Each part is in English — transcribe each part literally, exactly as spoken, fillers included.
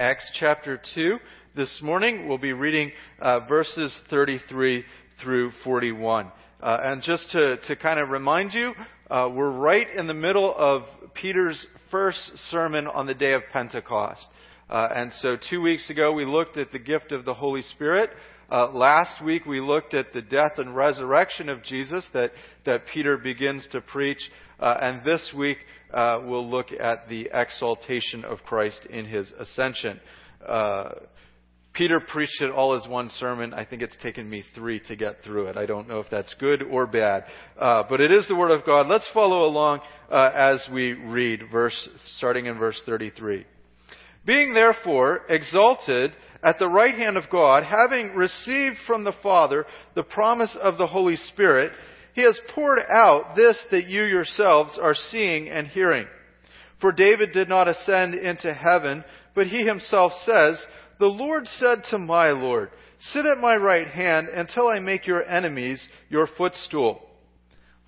Acts chapter two. This morning we'll be reading uh, verses thirty-three through forty-one. Uh, and just to, to kind of remind you, uh, we're right in the middle of Peter's first sermon on the day of Pentecost. Uh, and so two weeks ago we looked at the gift of the Holy Spirit. Uh, last week we looked at the death and resurrection of Jesus that, that Peter begins to preach. Uh, and this week uh, we'll look at the exaltation of Christ in his ascension. Uh, Peter preached it all as one sermon. I think it's taken me three to get through it. I don't know if that's good or bad. Uh, but it is the Word of God. Let's follow along uh, as we read, verse starting in verse thirty-three. Being therefore exalted at the right hand of God, having received from the Father the promise of the Holy Spirit, he has poured out this that you yourselves are seeing and hearing. For David did not ascend into heaven, but he himself says, "The Lord said to my Lord, sit at my right hand until I make your enemies your footstool."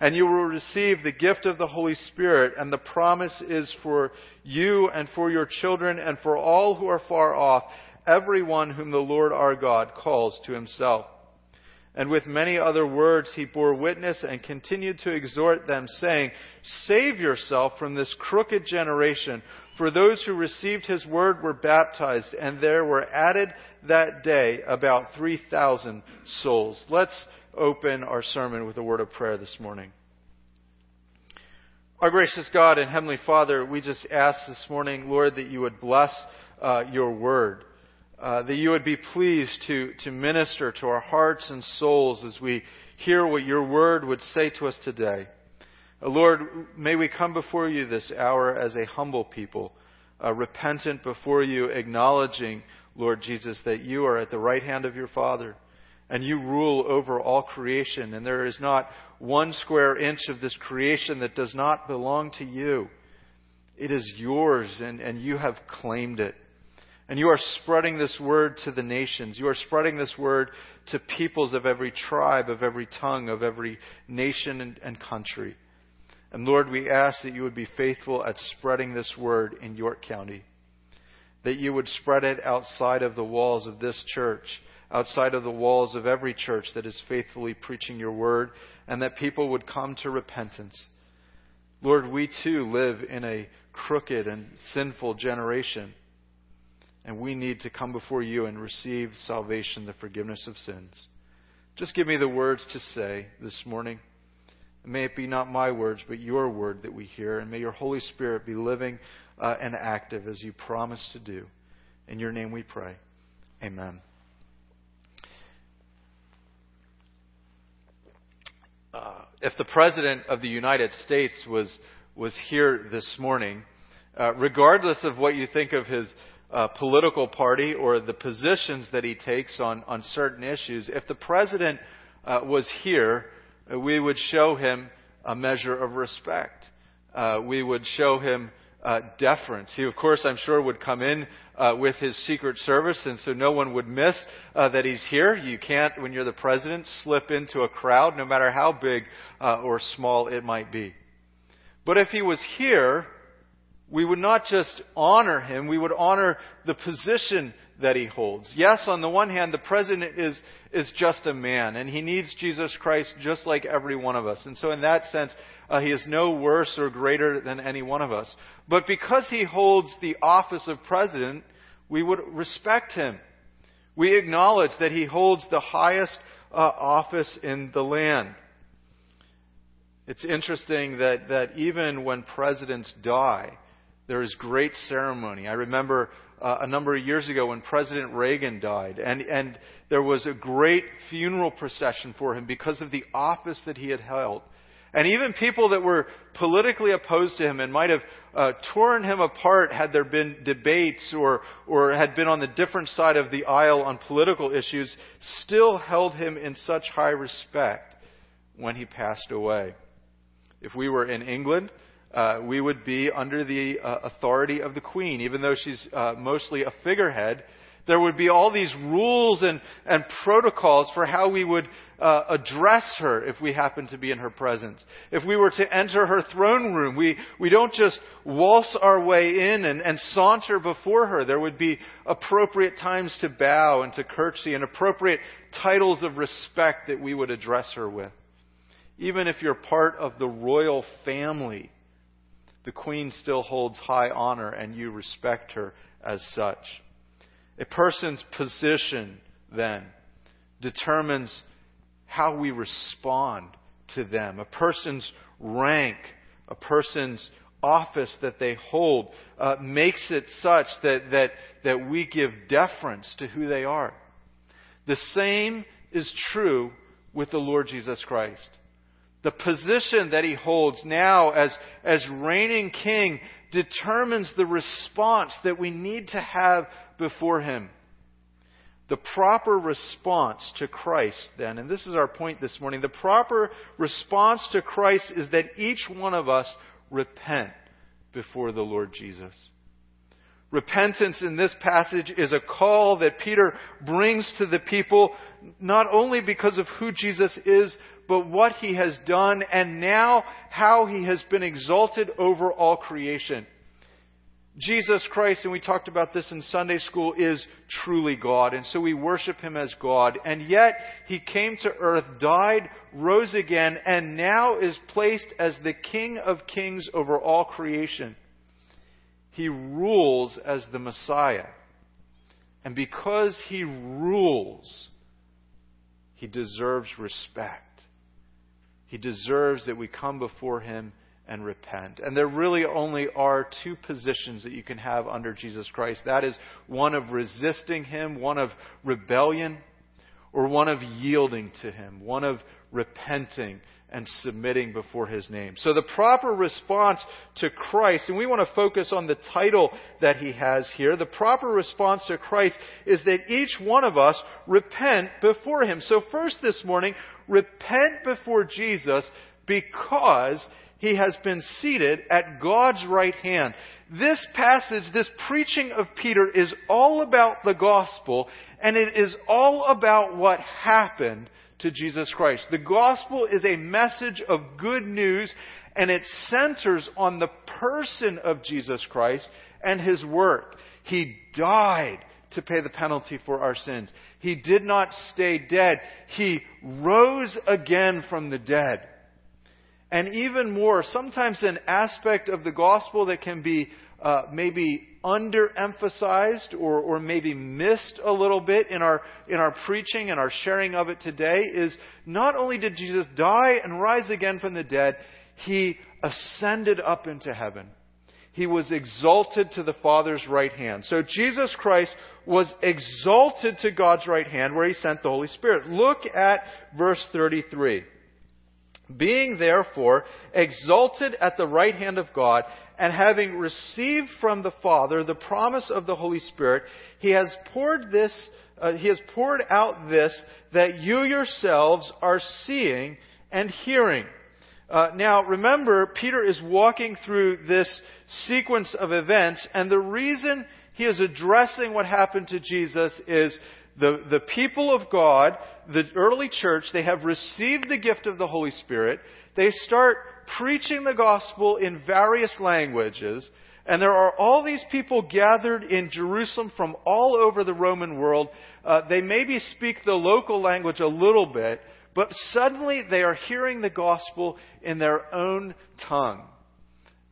And you will receive the gift of the Holy Spirit, and the promise is for you and for your children and for all who are far off, everyone whom the Lord our God calls to himself." And with many other words he bore witness and continued to exhort them, saying, "Save yourself from this crooked generation." For those who received his word were baptized, and there were added that day about three thousand souls. Let's open our sermon with a word of prayer this morning. Our gracious God and Heavenly Father, we just ask this morning, Lord, that you would bless uh, your word. Uh, that you would be pleased to, to minister to our hearts and souls as we hear what your word would say to us today. Uh, Lord, may we come before you this hour as a humble people, uh, repentant before you, acknowledging, Lord Jesus, that you are at the right hand of your Father and you rule over all creation. And there is not one square inch of this creation that does not belong to you. It is yours, and, and you have claimed it. And you are spreading this word to the nations. You are spreading this word to peoples of every tribe, of every tongue, of every nation and, and country. And Lord, we ask that you would be faithful at spreading this word in York County. That you would spread it outside of the walls of this church, outside of the walls of every church that is faithfully preaching your word, and that people would come to repentance. Lord, we too live in a crooked and sinful generation. And we need to come before you and receive salvation, the forgiveness of sins. Just give me the words to say this morning. And may it be not my words, but your word that we hear. And may your Holy Spirit be living uh, and active as you promised to do. In your name we pray. Amen. Uh, if the President of the United States was, was here this morning, uh, regardless of what you think of his Uh, political party or the positions that he takes on, on certain issues, if the president uh, was here, uh, we would show him a measure of respect. Uh, we would show him uh, deference. He, of course, I'm sure would come in uh, with his Secret Service, and so no one would miss uh, that he's here. You can't, when you're the president, slip into a crowd, no matter how big uh, or small it might be. But if he was here, we would not just honor him, we would honor the position that he holds. Yes, on the one hand, the president is is just a man, and he needs Jesus Christ just like every one of us. And so in that sense, uh, he is no worse or greater than any one of us. But because he holds the office of president, we would respect him. We acknowledge that he holds the highest uh, office in the land. It's interesting that, that even when presidents die, there is great ceremony. I remember uh, a number of years ago when President Reagan died, and, and there was a great funeral procession for him because of the office that he had held. And even people that were politically opposed to him and might have uh, torn him apart had there been debates or or had been on the different side of the aisle on political issues, still held him in such high respect when he passed away. If we were in England, uh, we would be under the uh, authority of the Queen, even though she's uh, mostly a figurehead. There would be all these rules and, and protocols for how we would uh, address her if we happened to be in her presence. If we were to enter her throne room, we, we don't just waltz our way in and, and saunter before her. There would be appropriate times to bow and to curtsy and appropriate titles of respect that we would address her with. Even if you're part of the royal family, the Queen still holds high honor and you respect her as such. A person's position, then, determines how we respond to them. A person's rank, a person's office that they hold, uh, makes it such that, that, that we give deference to who they are. The same is true with the Lord Jesus Christ. The position that he holds now as, as reigning king determines the response that we need to have before him. The proper response to Christ, then, and this is our point this morning, the proper response to Christ is that each one of us repent before the Lord Jesus. Repentance in this passage is a call that Peter brings to the people, not only because of who Jesus is, but what he has done and now how he has been exalted over all creation. Jesus Christ, and we talked about this in Sunday school, is truly God. And so we worship him as God. And yet he came to earth, died, rose again, and now is placed as the King of Kings over all creation. He rules as the Messiah. And because he rules, he deserves respect. He deserves that we come before him and repent. And there really only are two positions that you can have under Jesus Christ. That is one of resisting him, one of rebellion, or one of yielding to him, one of repenting and submitting before his name. So the proper response to Christ, and we want to focus on the title that he has here, the proper response to Christ is that each one of us repent before him. So first this morning, repent before Jesus because he has been seated at God's right hand. This passage, this preaching of Peter is all about the gospel, and it is all about what happened to Jesus Christ. The gospel is a message of good news, and it centers on the person of Jesus Christ and his work. He died to pay the penalty for our sins. He did not stay dead. He rose again from the dead. And even more, sometimes an aspect of the gospel that can be uh, maybe underemphasized or, or maybe missed a little bit in our in our preaching and our sharing of it today is not only did Jesus die and rise again from the dead, he ascended up into heaven. He was exalted to the Father's right hand. So Jesus Christ was exalted to God's right hand where he sent the Holy Spirit. Look at verse thirty-three. Being therefore exalted at the right hand of God and having received from the Father the promise of the Holy Spirit, he has poured this, uh, he has poured out this that you yourselves are seeing and hearing. Uh, now, remember, Peter is walking through this sequence of events, and the reason he is addressing what happened to Jesus is the, the people of God, the early church, they have received the gift of the Holy Spirit. They start preaching the gospel in various languages, and there are all these people gathered in Jerusalem from all over the Roman world. Uh, they maybe speak the local language a little bit, but suddenly they are hearing the gospel in their own tongue.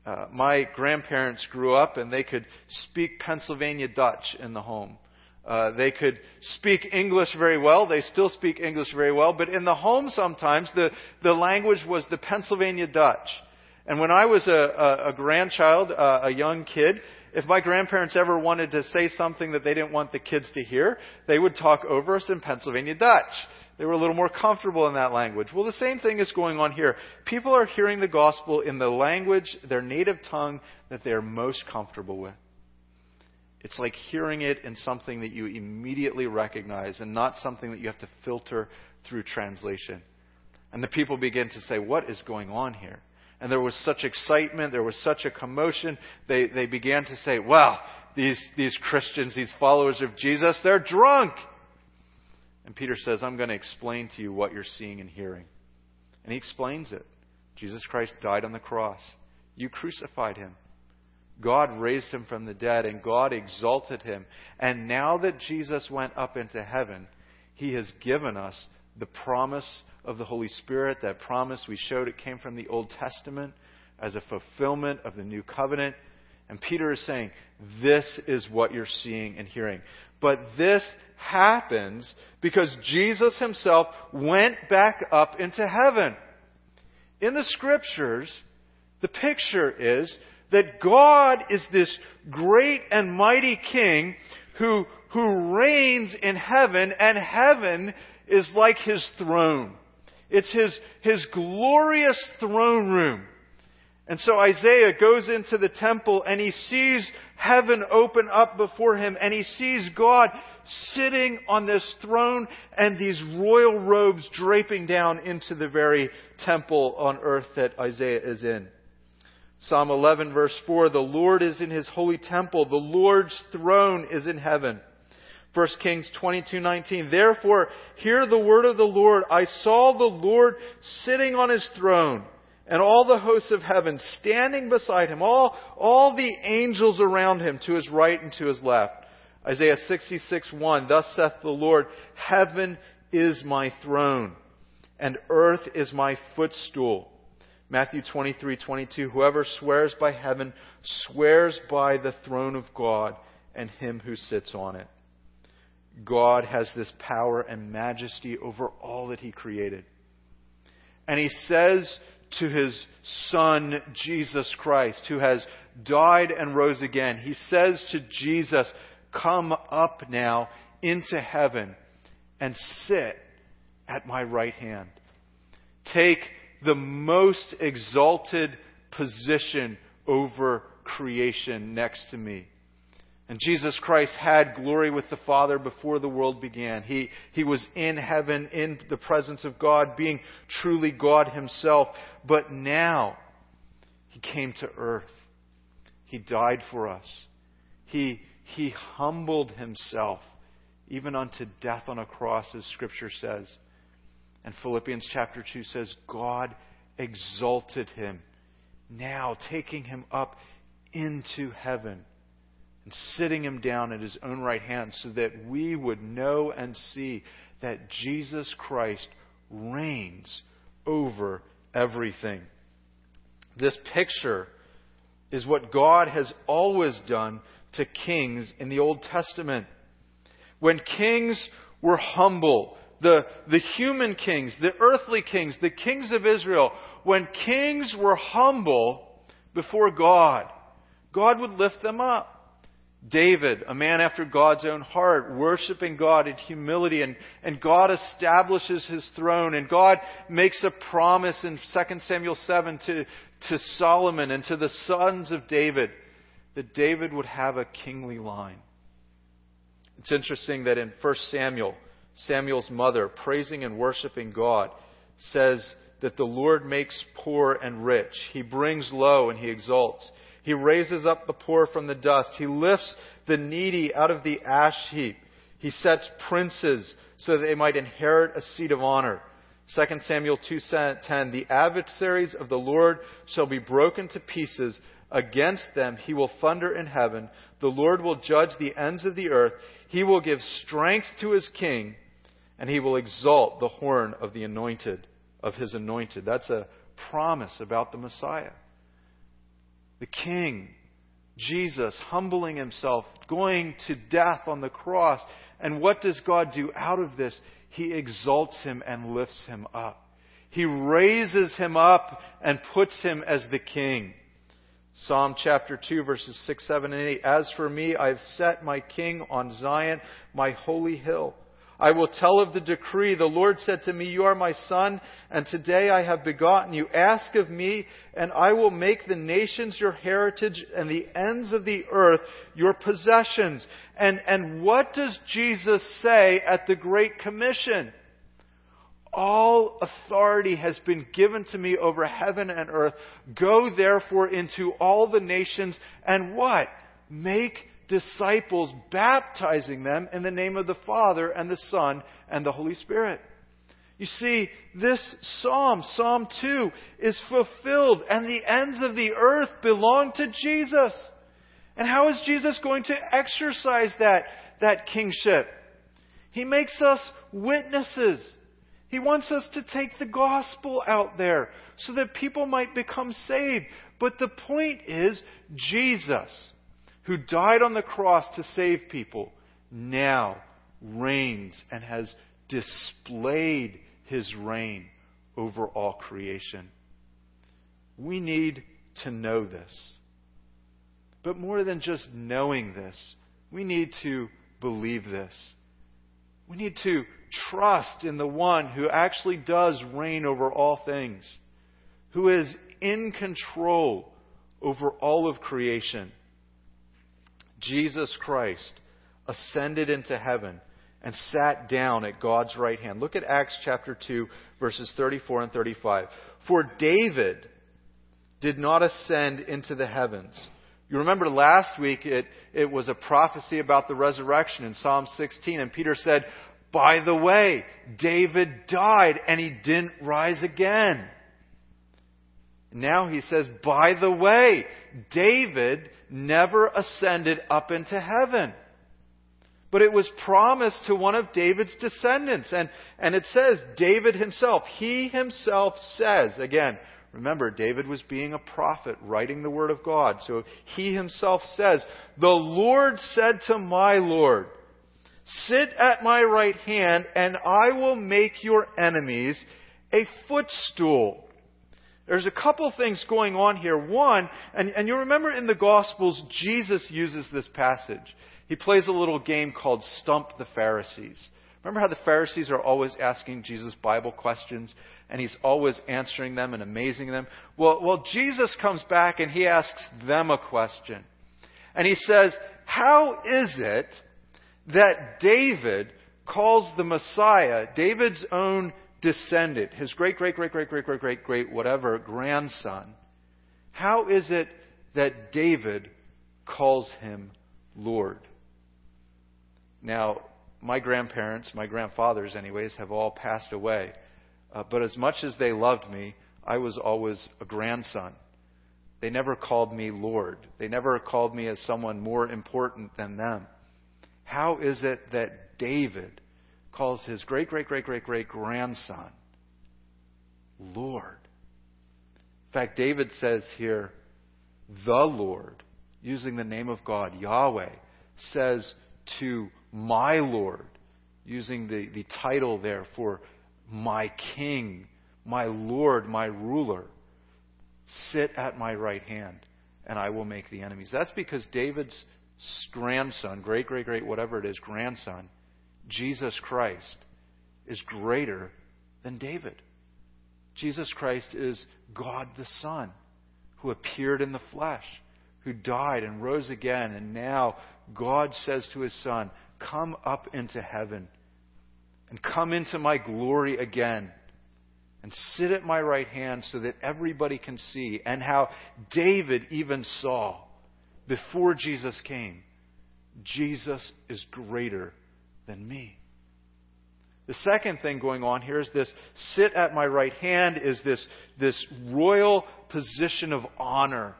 Uh, my grandparents grew up and they could speak Pennsylvania Dutch in the home. Uh, they could speak English very well. They still speak English very well. But in the home sometimes the, the language was the Pennsylvania Dutch. And when I was a, a, a grandchild, uh, a young kid, if my grandparents ever wanted to say something that they didn't want the kids to hear, they would talk over us in Pennsylvania Dutch. They were a little more comfortable in that language. Well, the same thing is going on here. People are hearing the gospel in the language, their native tongue, that they're most comfortable with. It's like hearing it in something that you immediately recognize and not something that you have to filter through translation. And the people begin to say, what is going on here? And there was such excitement, there was such a commotion. They they began to say, wow, these, these Christians, these followers of Jesus, they're drunk. And Peter says, I'm going to explain to you what you're seeing and hearing. And he explains it. Jesus Christ died on the cross. You crucified him. God raised him from the dead and God exalted him. And now that Jesus went up into heaven, he has given us the promise of the Holy Spirit. That promise we showed, it came from the Old Testament as a fulfillment of the new covenant. And Peter is saying, this is what you're seeing and hearing. But this happens because Jesus himself went back up into heaven. In the Scriptures, the picture is that God is this great and mighty King who, who reigns in heaven, and heaven is like his throne. It's his, his glorious throne room. And so Isaiah goes into the temple and he sees heaven open up before him, and he sees God sitting on this throne and these royal robes draping down into the very temple on earth that Isaiah is in. Psalm eleven verse four, the Lord is in his holy temple. The Lord's throne is in heaven. first Kings twenty-two nineteen, therefore, hear the word of the Lord. I saw the Lord sitting on his throne, and all the hosts of heaven standing beside him, all, all the angels around him to his right and to his left. Isaiah sixty-six one, thus saith the Lord, heaven is my throne, and earth is my footstool. Matthew twenty-three twenty-two, whoever swears by heaven swears by the throne of God and him who sits on it. God has this power and majesty over all that he created. And he says to his Son, Jesus Christ, who has died and rose again, he says to Jesus, come up now into heaven and sit at my right hand. Take the most exalted position over creation next to me. And Jesus Christ had glory with the Father before the world began. He, he was in heaven, in the presence of God, being truly God himself. But now, he came to earth. He died for us. He, he humbled himself, even unto death on a cross, as Scripture says. And Philippians chapter two says, God exalted him, now taking him up into heaven and sitting him down at his own right hand, so that we would know and see that Jesus Christ reigns over everything. This picture is what God has always done to kings in the Old Testament. When kings were humble, the, the human kings, the earthly kings, the kings of Israel, when kings were humble before God, God would lift them up. David, a man after God's own heart, worshiping God in humility, and, and God establishes his throne, and God makes a promise in Second Samuel seven to, to Solomon and to the sons of David that David would have a kingly line. It's interesting that in First Samuel, Samuel's mother, praising and worshiping God, says that the Lord makes poor and rich. He brings low and he exalts. He raises up the poor from the dust. He lifts the needy out of the ash heap. He sets princes so that they might inherit a seat of honor. Second Samuel two ten, the adversaries of the Lord shall be broken to pieces. Against them he will thunder in heaven. The Lord will judge the ends of the earth. He will give strength to his king, and he will exalt the horn of the anointed, of his anointed. That's a promise about the Messiah. The King, Jesus, humbling himself, going to death on the cross. And what does God do out of this? He exalts him and lifts him up. He raises him up and puts him as the king. Psalm chapter two, verses six, seven, and eight. As for me, I have set my king on Zion, my holy hill. I will tell of the decree. The Lord said to me, you are my son, and today I have begotten you. Ask of me, and I will make the nations your heritage and the ends of the earth your possessions. And, and what does Jesus say at the Great Commission? All authority has been given to me over heaven and earth. Go therefore into all the nations and what? Make disciples, baptizing them in the name of the Father and the Son and the Holy Spirit. You see, this Psalm, Psalm two, is fulfilled and the ends of the earth belong to Jesus. And how is Jesus going to exercise that, that kingship? He makes us witnesses. He wants us to take the gospel out there so that people might become saved. But the point is, Jesus, who died on the cross to save people, now reigns and has displayed his reign over all creation. We need to know this. But more than just knowing this, we need to believe this. We need to trust in the one who actually does reign over all things, who is in control over all of creation. Jesus Christ ascended into heaven and sat down at God's right hand. Look at Acts chapter two, verses thirty-four and thirty-five. For David did not ascend into the heavens. You remember last week it, it was a prophecy about the resurrection in Psalm sixteen. And Peter said, by the way, David died and he didn't rise again. Now he says, by the way, David never ascended up into heaven. But it was promised to one of David's descendants. And, and it says David himself, he himself says, again, remember, David was being a prophet, writing the word of God. So he himself says, the Lord said to my Lord, sit at my right hand and I will make your enemies a footstool. There's a couple things going on here. One, and, and you remember in the Gospels, Jesus uses this passage. He plays a little game called Stump the Pharisees. Remember how the Pharisees are always asking Jesus Bible questions and he's always answering them and amazing them? Well, well, Jesus comes back and he asks them a question. And he says, how is it that David calls the Messiah, David's own descendant, his great, great, great, great, great, great, great, great, whatever, grandson, how is it that David calls him Lord? Now, my grandparents, my grandfathers anyways, have all passed away. Uh, but as much as they loved me, I was always a grandson. They never called me Lord. They never called me as someone more important than them. How is it that David calls his great, great, great, great, great grandson Lord? In fact, David says here, the Lord, using the name of God, Yahweh, says to my Lord, using the, the title there for my King, my Lord, my ruler, sit at my right hand and I will make the enemies. That's because David's grandson, great, great, great, whatever it is, grandson, Jesus Christ, is greater than David. Jesus Christ is God the Son, who appeared in the flesh, who died and rose again, and now God says to his Son, come up into heaven and come into my glory again and sit at my right hand so that everybody can see. And how David even saw before Jesus came, Jesus is greater than me. The second thing going on here is this sit at my right hand is this, this royal position of honor.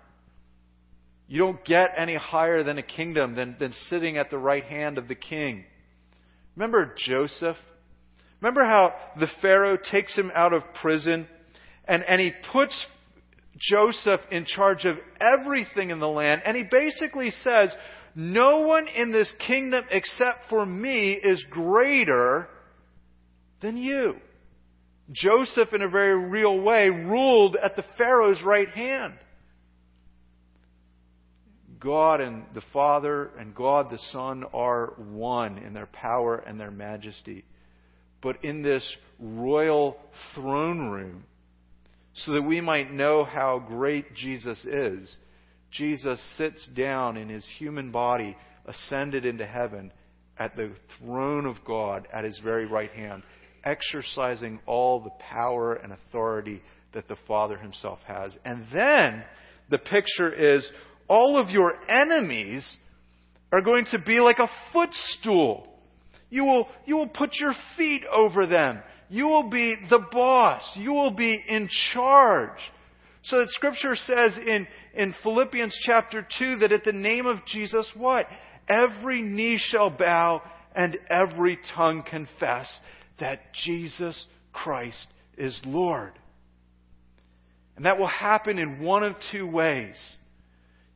You don't get any higher than a kingdom than, than sitting at the right hand of the king. Remember Joseph? Remember how the Pharaoh takes him out of prison and, and he puts Joseph in charge of everything in the land. And he basically says, no one in this kingdom except for me is greater than you. Joseph, in a very real way, ruled at the Pharaoh's right hand. God and the Father and God the Son are one in their power and their majesty. But in this royal throne room, so that we might know how great Jesus is, Jesus sits down in his human body, ascended into heaven, at the throne of God, at his very right hand, exercising all the power and authority that the Father himself has. And then the picture is all of your enemies are going to be like a footstool. You will, you will put your feet over them. You will be the boss. You will be in charge. So that Scripture says in, in Philippians chapter two that at the name of Jesus, what? Every knee shall bow and every tongue confess that Jesus Christ is Lord. And that will happen in one of two ways.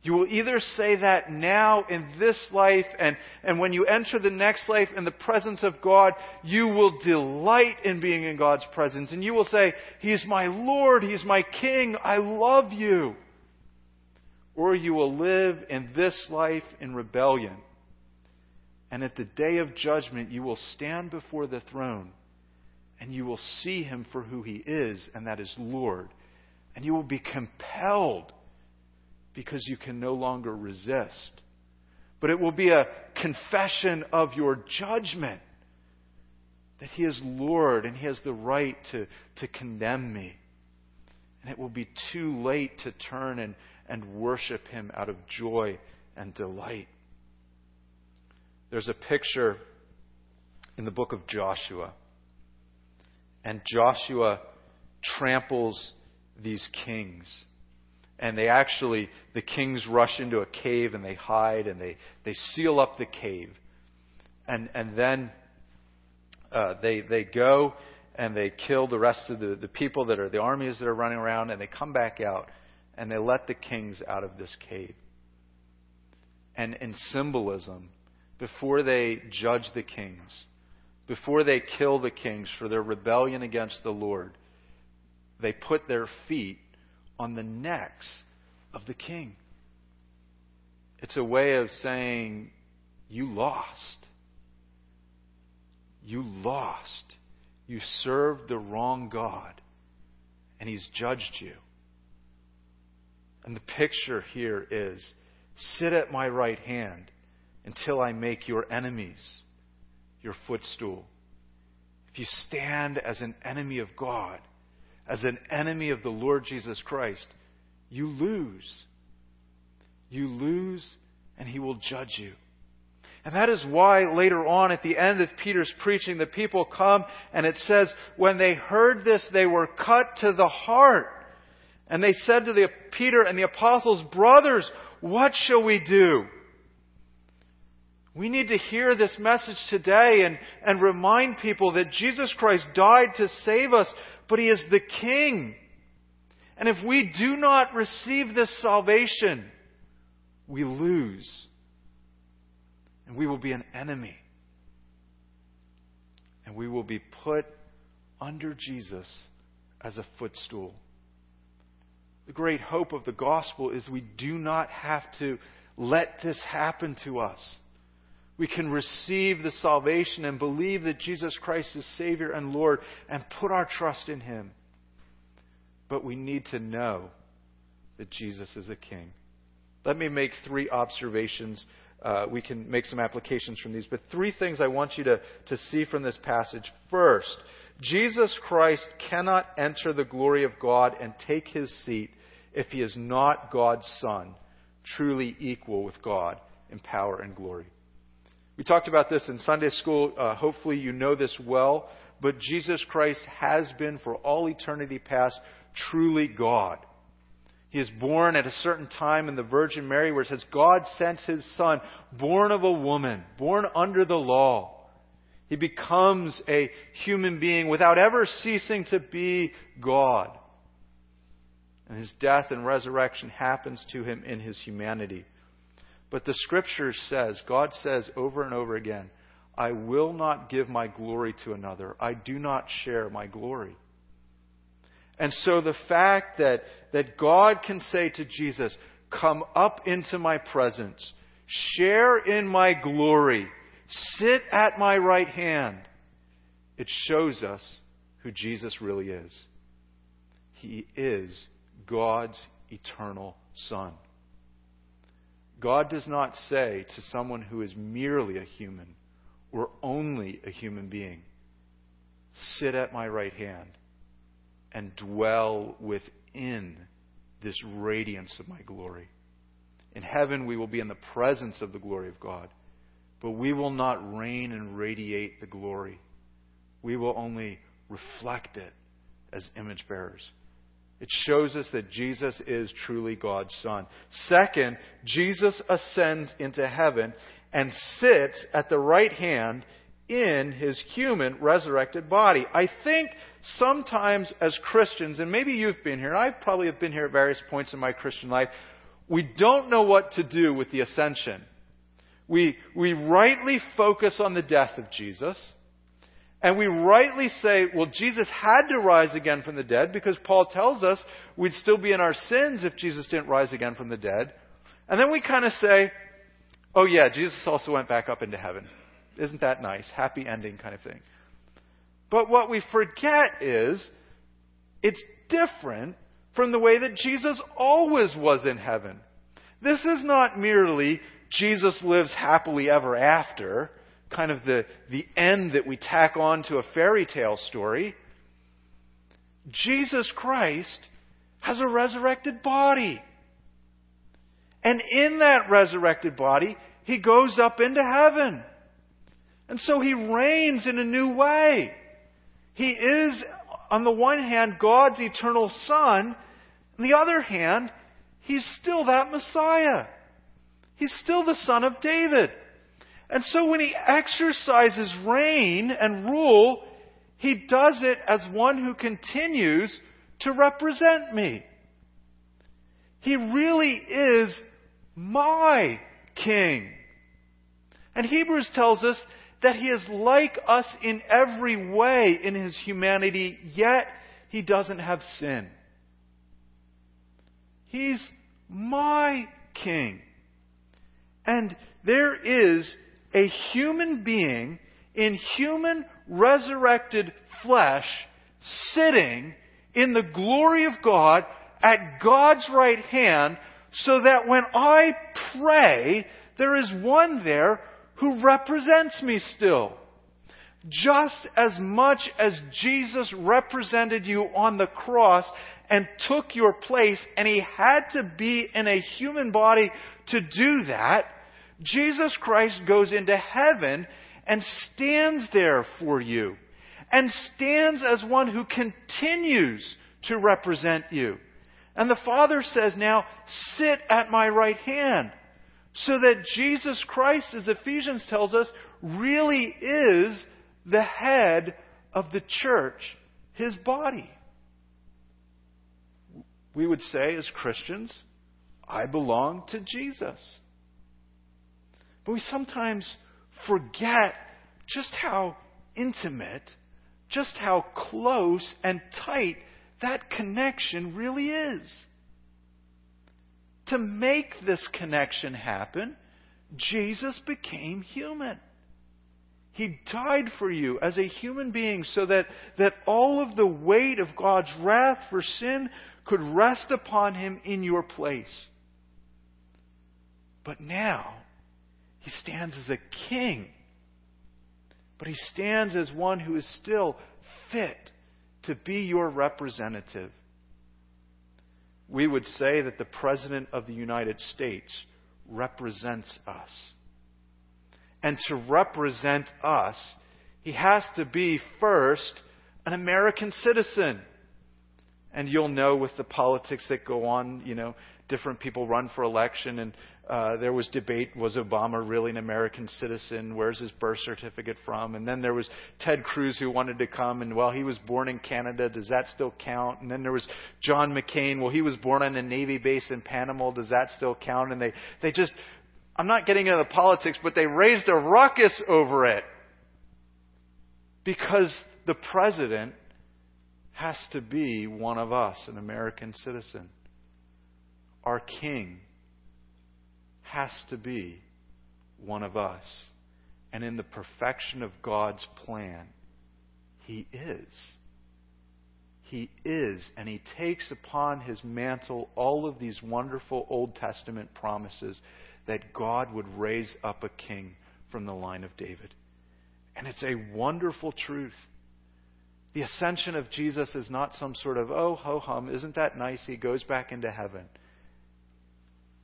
You will either say that now in this life, and, and when you enter the next life in the presence of God, you will delight in being in God's presence. And you will say, He is my Lord, He is my King, I love you. Or you will live in this life in rebellion. And at the day of judgment, you will stand before the throne and you will see Him for who He is, and that is Lord. And you will be compelled because you can no longer resist. But it will be a confession of your judgment that He is Lord and He has the right to, to condemn me. And it will be too late to turn and and worship Him out of joy and delight. There's a picture in the book of Joshua. And Joshua tramples these kings. And they actually, the kings rush into a cave and they hide and they, they seal up the cave. And and then uh, they they go and they kill the rest of the, the people that are the armies that are running around, and they come back out. And they let the kings out of this cave. And in symbolism, before they judge the kings, before they kill the kings for their rebellion against the Lord, they put their feet on the necks of the king. It's a way of saying, you lost. You lost. You served the wrong God, and He's judged you. And the picture here is, sit at my right hand until I make your enemies your footstool. If you stand as an enemy of God, as an enemy of the Lord Jesus Christ, you lose. You lose, and He will judge you. And that is why later on at the end of Peter's preaching, the people come, and it says, when they heard this, they were cut to the heart. And they said to the, Peter and the apostles, brothers, what shall we do? We need to hear this message today and, and remind people that Jesus Christ died to save us, but He is the King. And if we do not receive this salvation, we lose. And we will be an enemy. And we will be put under Jesus as a footstool. The great hope of the gospel is we do not have to let this happen to us. We can receive the salvation and believe that Jesus Christ is Savior and Lord and put our trust in Him. But we need to know that Jesus is a King. Let me make three observations. Uh, we can make some applications from these. But three things I want you to, to see from this passage. First, Jesus Christ cannot enter the glory of God and take His seat if He is not God's Son, truly equal with God in power and glory. We talked about this in Sunday school. Uh, hopefully you know this well. But Jesus Christ has been for all eternity past truly God. He is born at a certain time in the Virgin Mary where it says God sent His Son, born of a woman, born under the law. He becomes a human being without ever ceasing to be God. And His death and resurrection happens to Him in His humanity. But the Scripture says, God says over and over again, I will not give my glory to another. I do not share my glory. And so the fact that, that God can say to Jesus, come up into my presence, share in my glory, sit at my right hand, it shows us who Jesus really is. He is God's eternal Son. God does not say to someone who is merely a human or only a human being, sit at my right hand and dwell within this radiance of my glory. In heaven, we will be in the presence of the glory of God, but we will not reign and radiate the glory. We will only reflect it as image bearers. It shows us that Jesus is truly God's Son. Second, Jesus ascends into heaven and sits at the right hand in his human resurrected body. I think sometimes as Christians, and maybe you've been here, and I probably have been here at various points in my Christian life, we don't know what to do with the ascension. We, we rightly focus on the death of Jesus. And we rightly say, well, Jesus had to rise again from the dead because Paul tells us we'd still be in our sins if Jesus didn't rise again from the dead. And then we kind of say, oh yeah, Jesus also went back up into heaven. Isn't that nice? Happy ending kind of thing. But what we forget is it's different from the way that Jesus always was in heaven. This is not merely Jesus lives happily ever after, kind of the, the end that we tack on to a fairy tale story. Jesus Christ has a resurrected body. And in that resurrected body, he goes up into heaven. And so he reigns in a new way. He is, on the one hand, God's eternal Son. On the other hand, he's still that Messiah. He's still the Son of David. And so when he exercises reign and rule, he does it as one who continues to represent me. He really is my King. And Hebrews tells us that he is like us in every way in his humanity, yet he doesn't have sin. He's my King. And there is a human being in human resurrected flesh sitting in the glory of God at God's right hand, so that when I pray, there is one there who represents me still. Just as much as Jesus represented you on the cross and took your place, and he had to be in a human body to do that, Jesus Christ goes into heaven and stands there for you, and stands as one who continues to represent you. And the Father says now, sit at my right hand, so that Jesus Christ, as Ephesians tells us, really is the head of the church, his body. We would say as Christians, I belong to Jesus. But we sometimes forget just how intimate, just how close and tight that connection really is. To make this connection happen, Jesus became human. He died for you as a human being so that, that all of the weight of God's wrath for sin could rest upon him in your place. But now, he stands as a king, but he stands as one who is still fit to be your representative. We would say that the President of the United States represents us. And to represent us, he has to be first an American citizen. And you'll know with the politics that go on, you know, different people run for election, and uh, there was debate, was Obama really an American citizen? Where's his birth certificate from? And then there was Ted Cruz who wanted to come, and well, he was born in Canada, does that still count? And then there was John McCain, well, he was born on a Navy base in Panama, does that still count? And they, they just, I'm not getting into the politics, but they raised a ruckus over it. Because the president has to be one of us, an American citizen. Our King has to be one of us. And in the perfection of God's plan, He is. He is, and He takes upon His mantle all of these wonderful Old Testament promises that God would raise up a king from the line of David. And it's a wonderful truth. The ascension of Jesus is not some sort of, oh, ho-hum, isn't that nice? He goes back into heaven.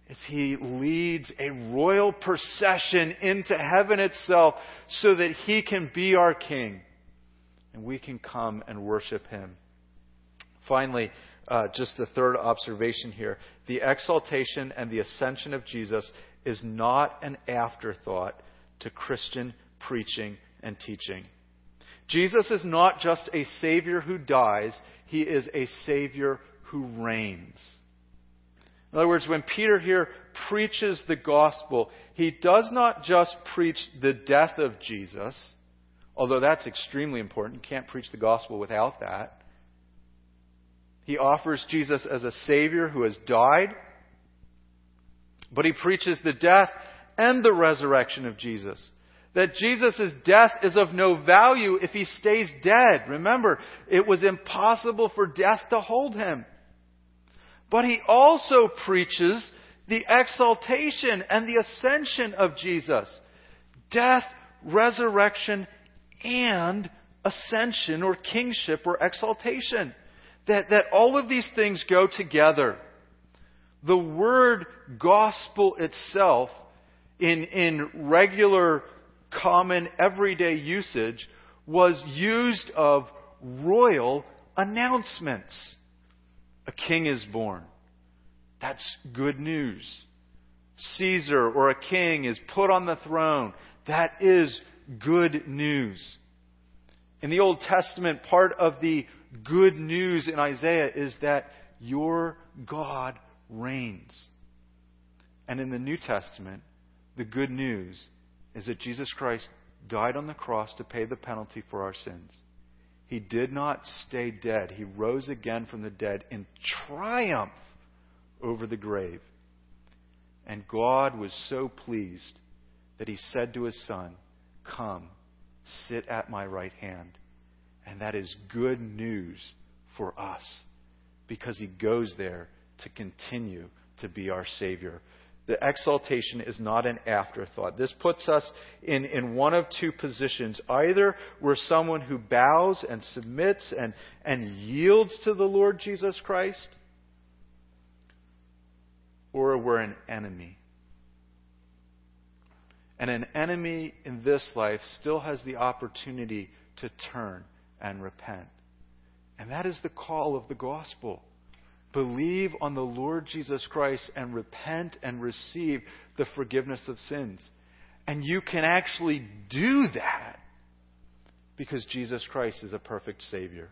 It's He leads a royal procession into heaven itself so that He can be our King and we can come and worship Him. Finally, uh, just the third observation here. The exaltation and the ascension of Jesus is not an afterthought to Christian preaching and teaching. Jesus is not just a Savior who dies. He is a Savior who reigns. In other words, when Peter here preaches the gospel, he does not just preach the death of Jesus, although that's extremely important. You can't preach the gospel without that. He offers Jesus as a Savior who has died, but he preaches the death and the resurrection of Jesus. That Jesus' death is of no value if He stays dead. Remember, it was impossible for death to hold Him. But he also preaches the exaltation and the ascension of Jesus. Death, resurrection, and ascension or kingship or exaltation. That, that all of these things go together. The word gospel itself, in, in regular, common, everyday usage, was used of royal announcements. A king is born. That's good news. Caesar or a king is put on the throne. That is good news. In the Old Testament, part of the good news in Isaiah is that your God reigns. And in the New Testament, the good news is that Jesus Christ died on the cross to pay the penalty for our sins. He did not stay dead. He rose again from the dead in triumph over the grave. And God was so pleased that He said to His Son, "Come, sit at my right hand." And that is good news for us because He goes there to continue to be our Savior. The exaltation is not an afterthought. This puts us in, in one of two positions. Either we're someone who bows and submits and, and yields to the Lord Jesus Christ, or we're an enemy. And an enemy in this life still has the opportunity to turn and repent. And that is the call of the gospel. Believe on the Lord Jesus Christ and repent and receive the forgiveness of sins. And you can actually do that because Jesus Christ is a perfect Savior.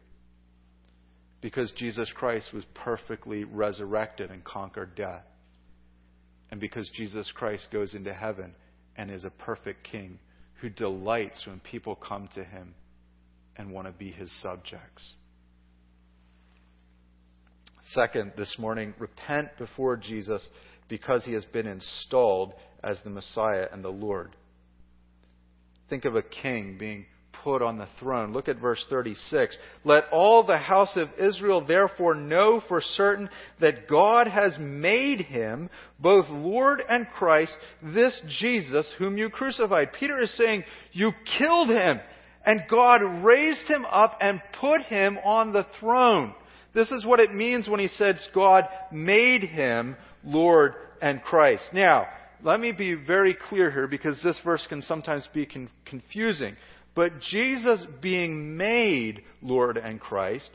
Because Jesus Christ was perfectly resurrected and conquered death. And because Jesus Christ goes into heaven and is a perfect King who delights when people come to Him and want to be His subjects. Second, this morning, repent before Jesus because He has been installed as the Messiah and the Lord. Think of a king being put on the throne. Look at verse thirty-six. Let all the house of Israel therefore know for certain that God has made Him both Lord and Christ, this Jesus whom you crucified. Peter is saying, you killed Him, and God raised Him up and put Him on the throne. This is what it means when he says God made Him Lord and Christ. Now, let me be very clear here because this verse can sometimes be con- confusing. But Jesus being made Lord and Christ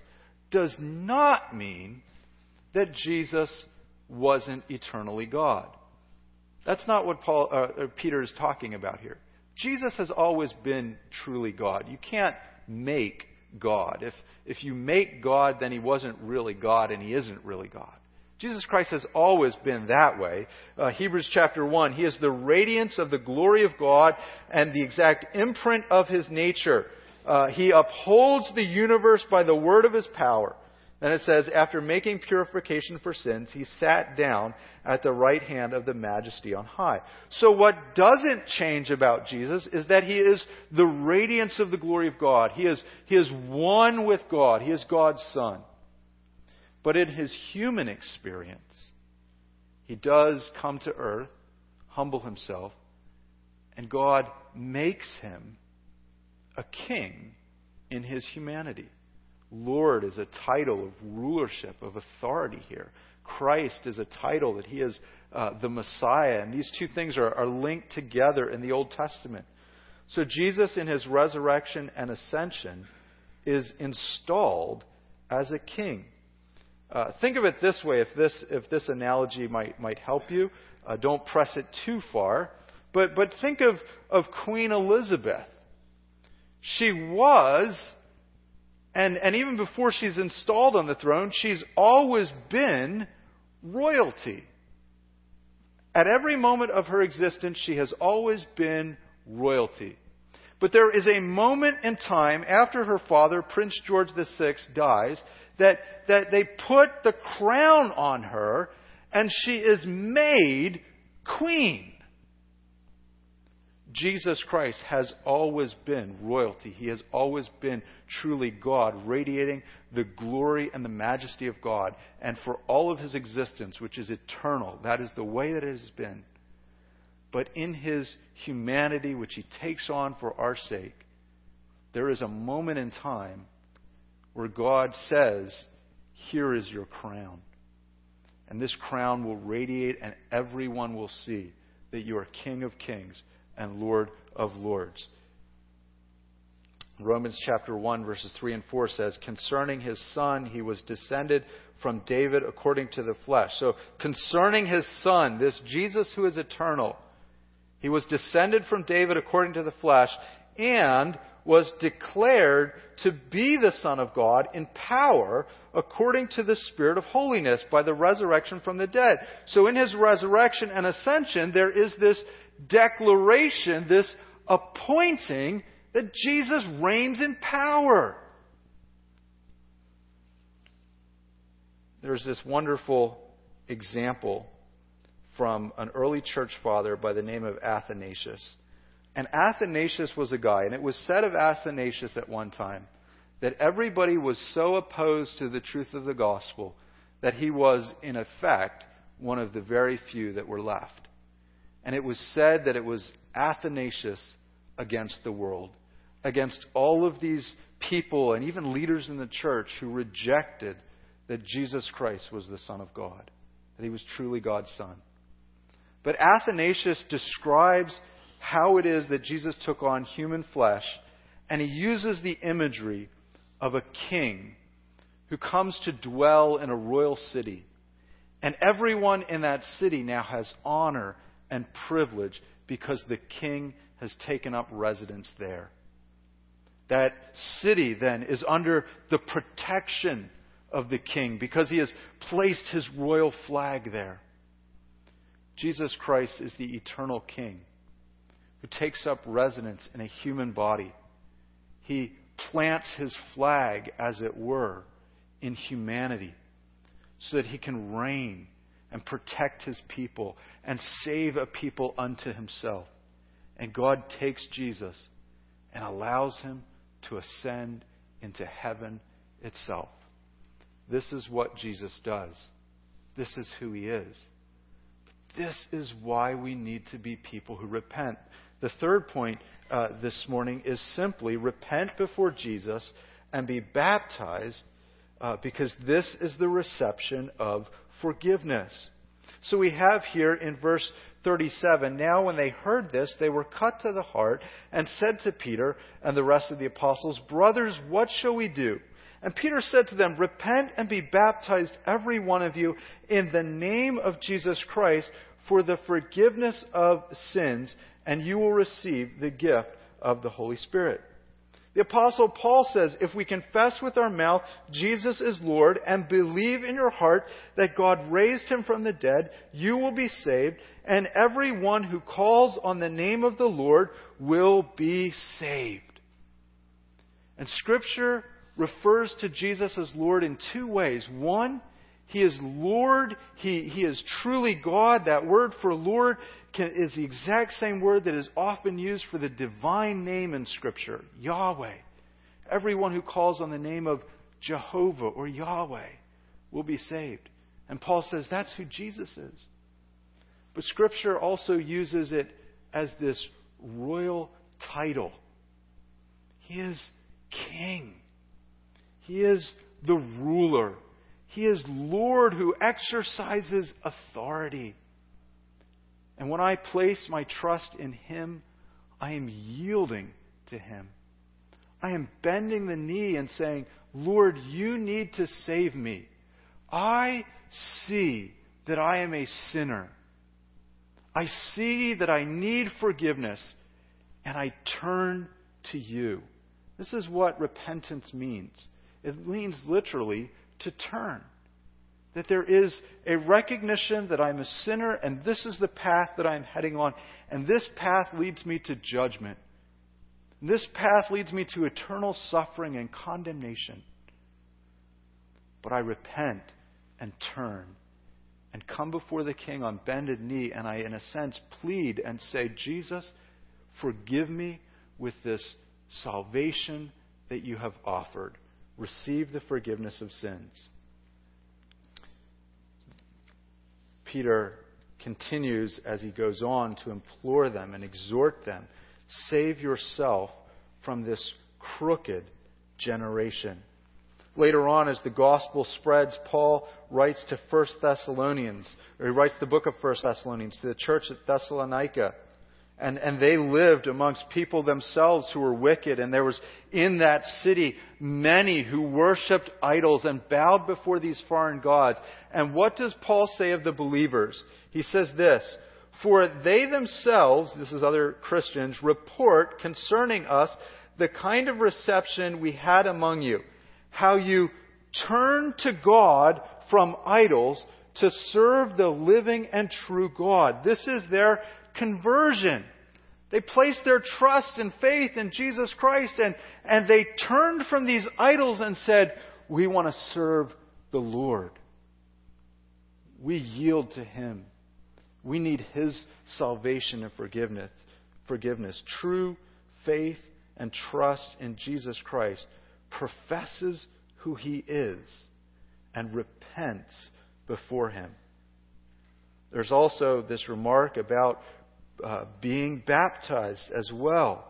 does not mean that Jesus wasn't eternally God. That's not what Paul, uh, Peter is talking about here. Jesus has always been truly God. You can't make God. If if you make God, then He wasn't really God, and He isn't really God. Jesus Christ has always been that way. Uh, Hebrews chapter one, He is the radiance of the glory of God and the exact imprint of His nature. Uh, he upholds the universe by the word of his power. And it says, after making purification for sins, he sat down at the right hand of the majesty on high. So what doesn't change about Jesus is that he is the radiance of the glory of God. He is, he is one with God. He is God's Son. But in his human experience, he does come to earth, humble himself, and God makes him a king in his humanity. Lord is a title of rulership, of authority here. Christ is a title that he is uh, the Messiah. And these two things are, are linked together in the Old Testament. So Jesus in his resurrection and ascension is installed as a king. Uh, think of it this way, if this if this analogy might might help you. Uh, don't press it too far. But but think of, of Queen Elizabeth. She was... And, and even before she's installed on the throne, she's always been royalty. At every moment of her existence, she has always been royalty. But there is a moment in time after her father, Prince George the Sixth, dies, that, that they put the crown on her and she is made queen. Jesus Christ has always been royalty. He has always been truly God, radiating the glory and the majesty of God. And for all of his existence, which is eternal, that is the way that it has been. But in his humanity, which he takes on for our sake, there is a moment in time where God says, here is your crown. And this crown will radiate and everyone will see that you are King of Kings and Lord of Lords. Romans chapter one, verses three and four says, concerning his Son, he was descended from David according to the flesh. So concerning his Son, this Jesus who is eternal, he was descended from David according to the flesh and was declared to be the Son of God in power according to the Spirit of holiness by the resurrection from the dead. So in his resurrection and ascension, there is this declaration, this appointing that Jesus reigns in power. There's this wonderful example from an early church father by the name of Athanasius. And Athanasius was a guy, and it was said of Athanasius at one time that everybody was so opposed to the truth of the gospel that he was, in effect, one of the very few that were left. And it was said that it was Athanasius against the world, against all of these people and even leaders in the church who rejected that Jesus Christ was the Son of God, that he was truly God's Son. But Athanasius describes how it is that Jesus took on human flesh, and he uses the imagery of a king who comes to dwell in a royal city. And everyone in that city now has honor and privilege because the king has taken up residence there. That city then is under the protection of the king because he has placed his royal flag there. Jesus Christ is the eternal king who takes up residence in a human body. He plants his flag, as it were, in humanity so that he can reign and protect his people and save a people unto himself. And God takes Jesus and allows him to ascend into heaven itself. This is what Jesus does. This is who he is. This is why we need to be people who repent. The third point uh, this morning is simply repent before Jesus and be baptized uh, because this is the reception of forgiveness. So we have here in verse thirty-seven, now when they heard this, they were cut to the heart and said to Peter and the rest of the apostles, brothers, what shall we do? And Peter said to them, repent and be baptized, every one of you, in the name of Jesus Christ for the forgiveness of sins, and you will receive the gift of the Holy Spirit. The apostle Paul says, if we confess with our mouth Jesus is Lord and believe in your heart that God raised him from the dead, you will be saved, and everyone who calls on the name of the Lord will be saved. And Scripture refers to Jesus as Lord in two ways. One, He is Lord. He, he is truly God. That word for Lord can, is the exact same word that is often used for the divine name in Scripture, Yahweh. Everyone who calls on the name of Jehovah or Yahweh will be saved. And Paul says that's who Jesus is. But Scripture also uses it as this royal title. He is King. He is the ruler. He is Lord who exercises authority. And when I place my trust in Him, I am yielding to Him. I am bending the knee and saying, Lord, you need to save me. I see that I am a sinner. I see that I need forgiveness, and I turn to you. This is what repentance means. It means literally to turn. That there is a recognition that I'm a sinner, and this is the path that I'm heading on. And this path leads me to judgment. This path leads me to eternal suffering and condemnation. But I repent and turn and come before the King on bended knee, and I, in a sense, plead and say, Jesus, forgive me with this salvation that you have offered. Receive the forgiveness of sins. Peter continues as he goes on to implore them and exhort them, save yourself from this crooked generation. Later on, as the gospel spreads, Paul writes to First Thessalonians, or he writes the book of First Thessalonians to the church at Thessalonica. And, and they lived amongst people themselves who were wicked. And there was in that city many who worshipped idols and bowed before these foreign gods. And what does Paul say of the believers? He says this, for they themselves, this is other Christians, report concerning us the kind of reception we had among you, how you turned to God from idols to serve the living and true God. This is their conversion. They placed their trust and faith in Jesus Christ, and, and they turned from these idols and said, we want to serve the Lord. We yield to Him. We need His salvation and forgiveness. Forgiveness. True faith and trust in Jesus Christ professes who He is and repents before Him. There's also this remark about Uh, being baptized as well.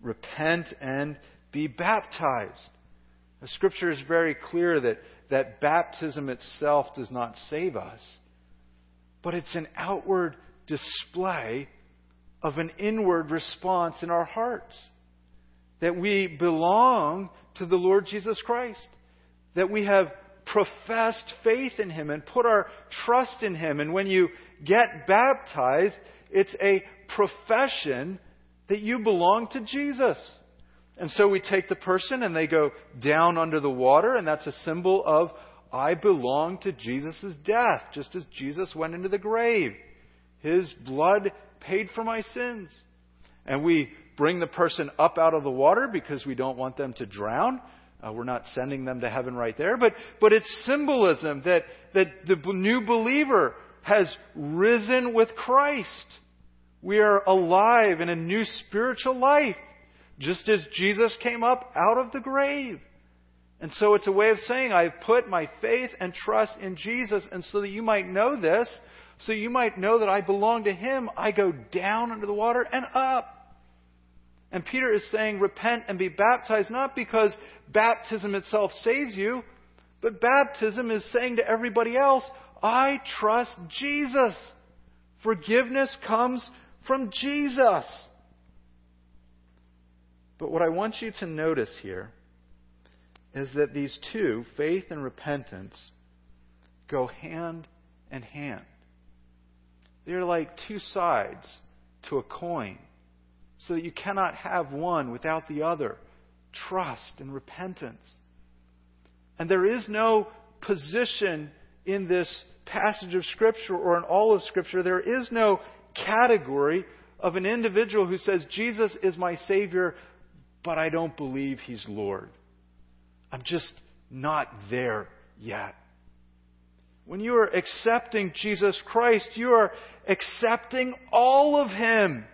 Repent and be baptized. The Scripture is very clear that, that baptism itself does not save us, but it's an outward display of an inward response in our hearts. That we belong to the Lord Jesus Christ. That we have professed faith in Him and put our trust in Him. And when you get baptized, it's a profession that you belong to Jesus. And so we take the person and they go down under the water, and that's a symbol of, I belong to Jesus' death, just as Jesus went into the grave. His blood paid for my sins. And we bring the person up out of the water because we don't want them to drown. Uh, we're not sending them to heaven right there. But, but it's symbolism that, that the new believer has risen with Christ. We are alive in a new spiritual life, just as Jesus came up out of the grave. And so it's a way of saying, I've put my faith and trust in Jesus, and so that you might know this, so you might know that I belong to Him, I go down under the water and up. And Peter is saying, repent and be baptized, not because baptism itself saves you, but baptism is saying to everybody else, I trust Jesus. Forgiveness comes from Jesus. But what I want you to notice here is that these two, faith and repentance, go hand in hand. They're like two sides to a coin, so that you cannot have one without the other. Trust and repentance. And there is no position in this passage of Scripture or in all of Scripture. There is no category of an individual who says, Jesus is my Savior, but I don't believe he's Lord. I'm just not there yet. When you are accepting Jesus Christ, you are accepting all of him.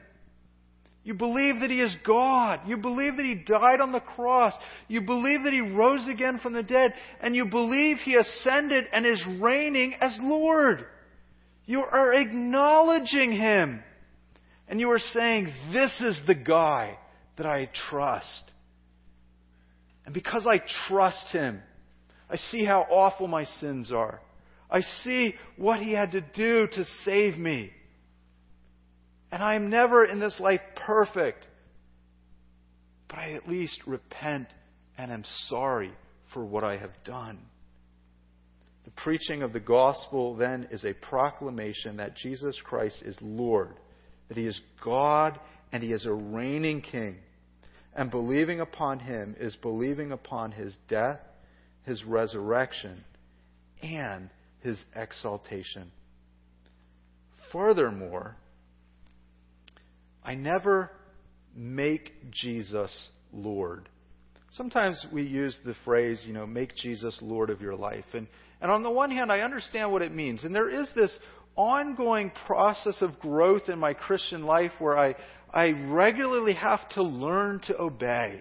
You believe that he is God. You believe that he died on the cross. You believe that he rose again from the dead. And you believe he ascended and is reigning as Lord. You are acknowledging him. And you are saying, this is the guy that I trust. And because I trust him, I see how awful my sins are. I see what he had to do to save me. And I am never in this life perfect. But I at least repent and am sorry for what I have done. The preaching of the gospel then is a proclamation that Jesus Christ is Lord, that he is God and he is a reigning king. And believing upon him is believing upon his death, his resurrection, and his exaltation. Furthermore, I never make Jesus Lord. Sometimes we use the phrase, you know, make Jesus Lord of your life. And, and on the one hand, I understand what it means. And there is this ongoing process of growth in my Christian life where I, I regularly have to learn to obey.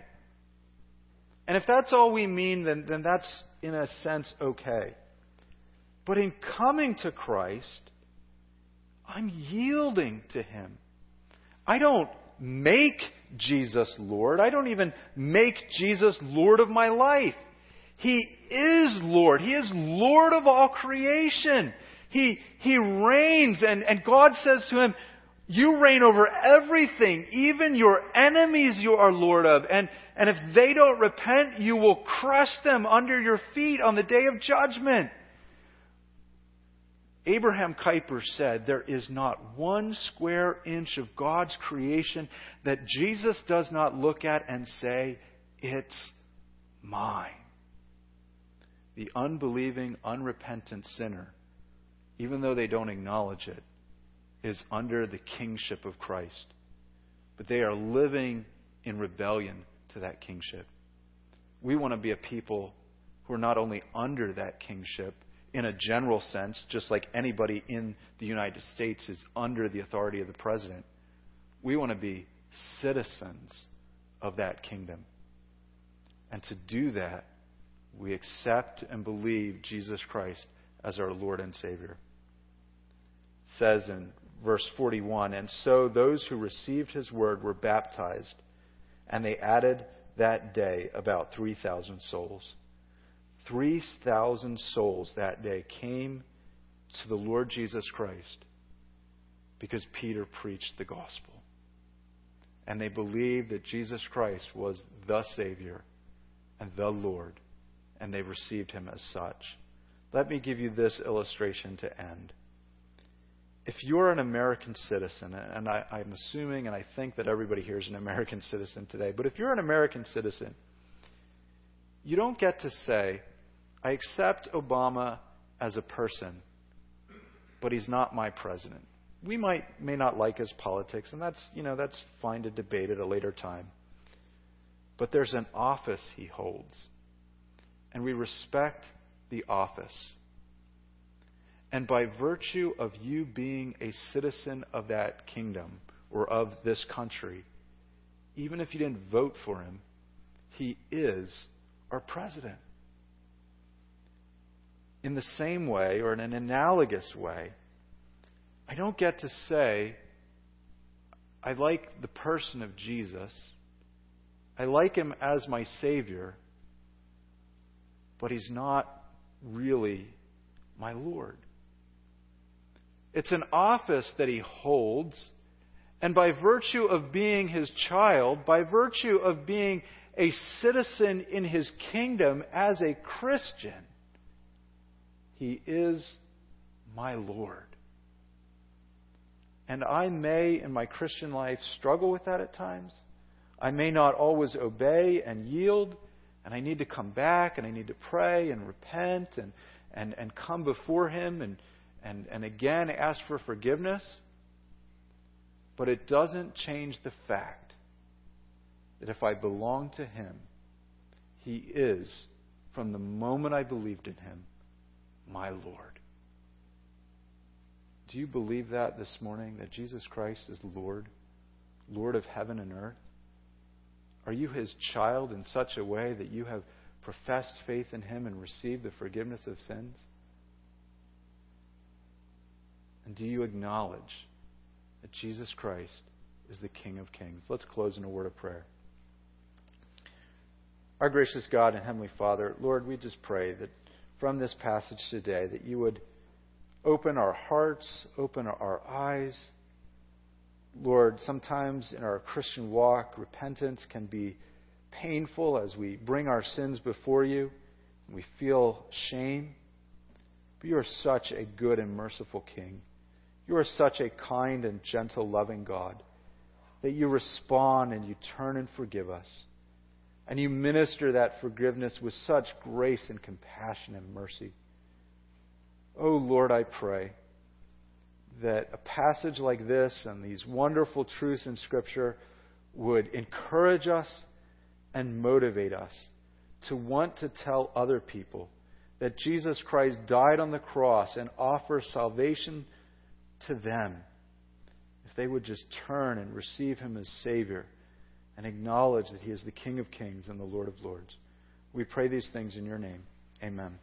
And if that's all we mean, then, then that's, in a sense, okay. But in coming to Christ, I'm yielding to him. I don't make Jesus Lord. I don't even make Jesus Lord of my life. He is Lord. He is Lord of all creation. He, he reigns, and, and God says to him, you reign over everything, even your enemies you are Lord of. And, and if they don't repent, you will crush them under your feet on the day of judgment. Abraham Kuyper said, there is not one square inch of God's creation that Jesus does not look at and say, it's mine. The unbelieving, unrepentant sinner, even though they don't acknowledge it, is under the kingship of Christ. But they are living in rebellion to that kingship. We want to be a people who are not only under that kingship, in a general sense, just like anybody in the United States is under the authority of the president, we want to be citizens of that kingdom. And to do that, we accept and believe Jesus Christ as our Lord and Savior. It says in verse forty-one, and so those who received his word were baptized, and they added that day about three thousand souls. three thousand souls that day came to the Lord Jesus Christ because Peter preached the gospel. And they believed that Jesus Christ was the Savior and the Lord, and they received him as such. Let me give you this illustration to end. If you're an American citizen, and I, I'm assuming and I think that everybody here is an American citizen today, but if you're an American citizen, you don't get to say, I accept Obama as a person, but he's not my president. We might may not like his politics, and that's, you know, that's fine to debate at a later time. But there's an office he holds, and we respect the office. And by virtue of you being a citizen of that kingdom or of this country, even if you didn't vote for him, he is our president. In the same way, or in an analogous way, I don't get to say, I like the person of Jesus, I like him as my Savior, but he's not really my Lord. It's an office that he holds, and by virtue of being his child, by virtue of being a citizen in his kingdom as a Christian, he is my Lord. And I may, in my Christian life, struggle with that at times. I may not always obey and yield, and I need to come back, and I need to pray and repent and, and, and come before him and, and, and again ask for forgiveness. But it doesn't change the fact that if I belong to Him, He is, from the moment I believed in Him, my Lord. Do you believe that this morning, that Jesus Christ is Lord, Lord of heaven and earth? Are you His child in such a way that you have professed faith in Him and received the forgiveness of sins? And do you acknowledge that Jesus Christ is the King of Kings? Let's close in a word of prayer. Our gracious God and Heavenly Father, Lord, we just pray that from this passage today that You would open our hearts, open our eyes. Lord, sometimes in our Christian walk, repentance can be painful as we bring our sins before You and we feel shame. But You are such a good and merciful King. You are such a kind and gentle, loving God that You respond and You turn and forgive us. And You minister that forgiveness with such grace and compassion and mercy. Oh Lord, I pray that a passage like this and these wonderful truths in Scripture would encourage us and motivate us to want to tell other people that Jesus Christ died on the cross and offers salvation to them if they would just turn and receive Him as Savior and acknowledge that He is the King of Kings and the Lord of Lords. We pray these things in Your name. Amen.